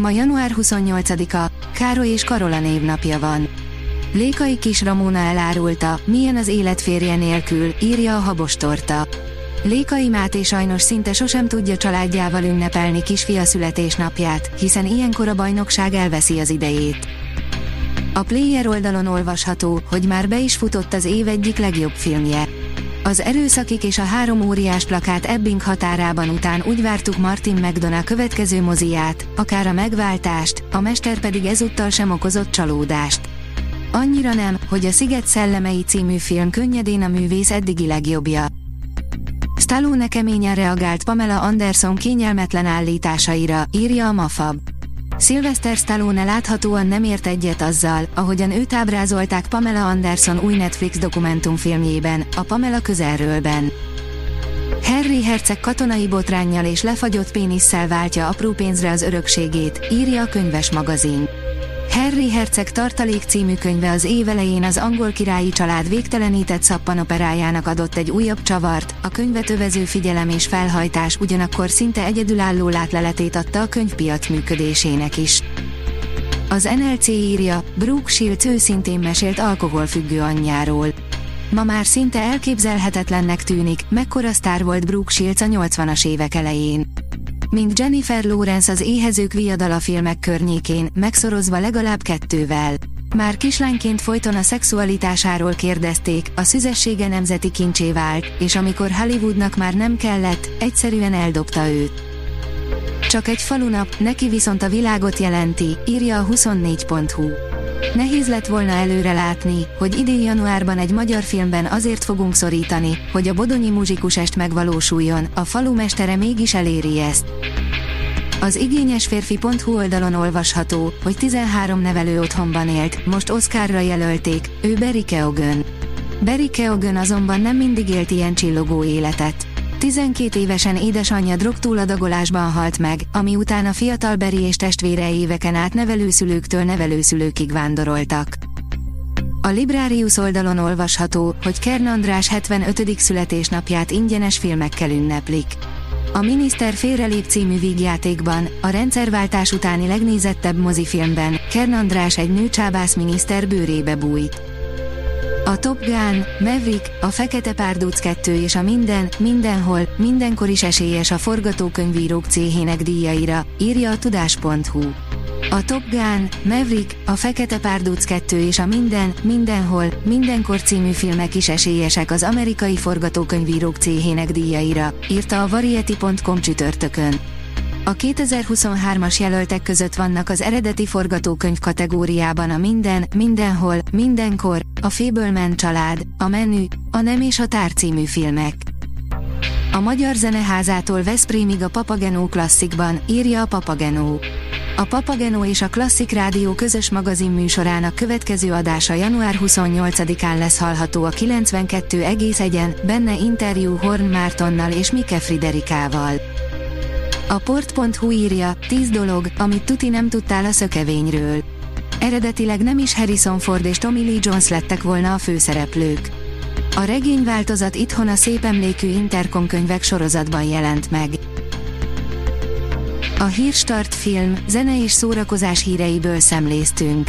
Ma január 28-a, Károly és Karola névnapja van. Lékai kis Ramona elárulta, milyen az élet férje nélkül, írja a Habostorta. Lékai Máté sajnos szinte sosem tudja családjával ünnepelni kisfia születésnapját, hiszen ilyenkor a bajnokság elveszi az idejét. A Player oldalon olvasható, hogy már be is futott az év egyik legjobb filmje. Az Erőszakik és a három óriás plakát Ebbing határában után úgy vártuk Martin McDonough következő moziját, akár a megváltást, a mester pedig ezúttal sem okozott csalódást. Annyira nem, hogy a Sziget Szellemei című film könnyedén a művész eddigi legjobbja. Stallone keményen reagált Pamela Anderson kényelmetlen állításaira, írja a Mafab. Sylvester Stallone láthatóan nem ért egyet azzal, ahogyan őt ábrázolták Pamela Anderson új Netflix dokumentumfilmjében, a Pamela közelrőlben. Harry Herceg katonai botránnyal és lefagyott pénisszel váltja apró pénzre az örökségét, írja a Könyves Magazin. Harry Herceg tartalék című könyve az év elején az angol királyi család végtelenített szappanoperájának adott egy újabb csavart, a könyvet övező figyelem és felhajtás ugyanakkor szinte egyedülálló látleletét adta a könyvpiac működésének is. Az NLC írja, Brooke Shields őszintén mesélt alkoholfüggő anyjáról. Ma már szinte elképzelhetetlennek tűnik, mekkora sztár volt Brooke Shields a 80-as évek elején. Mint Jennifer Lawrence az Éhezők viadala filmek környékén, megszorozva legalább 2-vel. Már kislányként folyton a szexualitásáról kérdezték, a szüzessége nemzeti kincsé vált, és amikor Hollywoodnak már nem kellett, egyszerűen eldobta őt. Csak egy falunap, neki viszont a világot jelenti, írja a 24.hu. Nehéz lett volna előre látni, hogy idén januárban egy magyar filmben azért fogunk szorítani, hogy a bodonyi muzsikusest megvalósuljon, a falu mestere mégis eléri ezt. Az igényesférfi.hu oldalon olvasható, hogy 13 nevelő otthonban élt, most Oscarra jelölték, ő Barry Keoghan. Barry Keoghan azonban nem mindig élt ilyen csillogó életet. 12 évesen édesanyja drogtúladagolásban halt meg, ami után a fiatal Barry és testvére éveken át nevelőszülőktől nevelőszülőkig vándoroltak. A Librarius oldalon olvasható, hogy Kern András 75. születésnapját ingyenes filmekkel ünneplik. A Miniszter félrelép című vígjátékban, a rendszerváltás utáni legnézettebb mozifilmben, Kern András egy nőcsábász miniszter bőrébe bújt. A Top Gun, Maverick, a Fekete Párduc 2 és a Minden, Mindenhol, Mindenkor is esélyes a forgatókönyvírók céhének díjaira, írja a Tudaspont.hu. A Top Gun, Maverick, a Fekete Párduc 2 és a Minden, Mindenhol, Mindenkor című filmek is esélyesek az amerikai forgatókönyvírók céhének díjaira, írta a Variety.com csütörtökön. A 2023-as jelöltek között vannak az eredeti forgatókönyv kategóriában a Minden, Mindenhol, Mindenkor, a Fabelman család, a Menü, a Nem és a Tár című filmek. A Magyar Zeneházától Veszprémig a Papagenó Klasszikban, írja a Papagenó. A Papagenó és a Klasszik Rádió közös magazin műsorának következő adása január 28-án lesz hallható a 92,1-en, benne interjú Horn Mártonnal és Mike Friderikával. A port.hu írja, 10 dolog, amit tuti nem tudtál a szökevényről. Eredetileg nem is Harrison Ford és Tommy Lee Jones lettek volna a főszereplők. A regényváltozat itthon a szép emlékű Intercom könyvek sorozatban jelent meg. A Hírstart film, zene és szórakozás híreiből szemléztünk.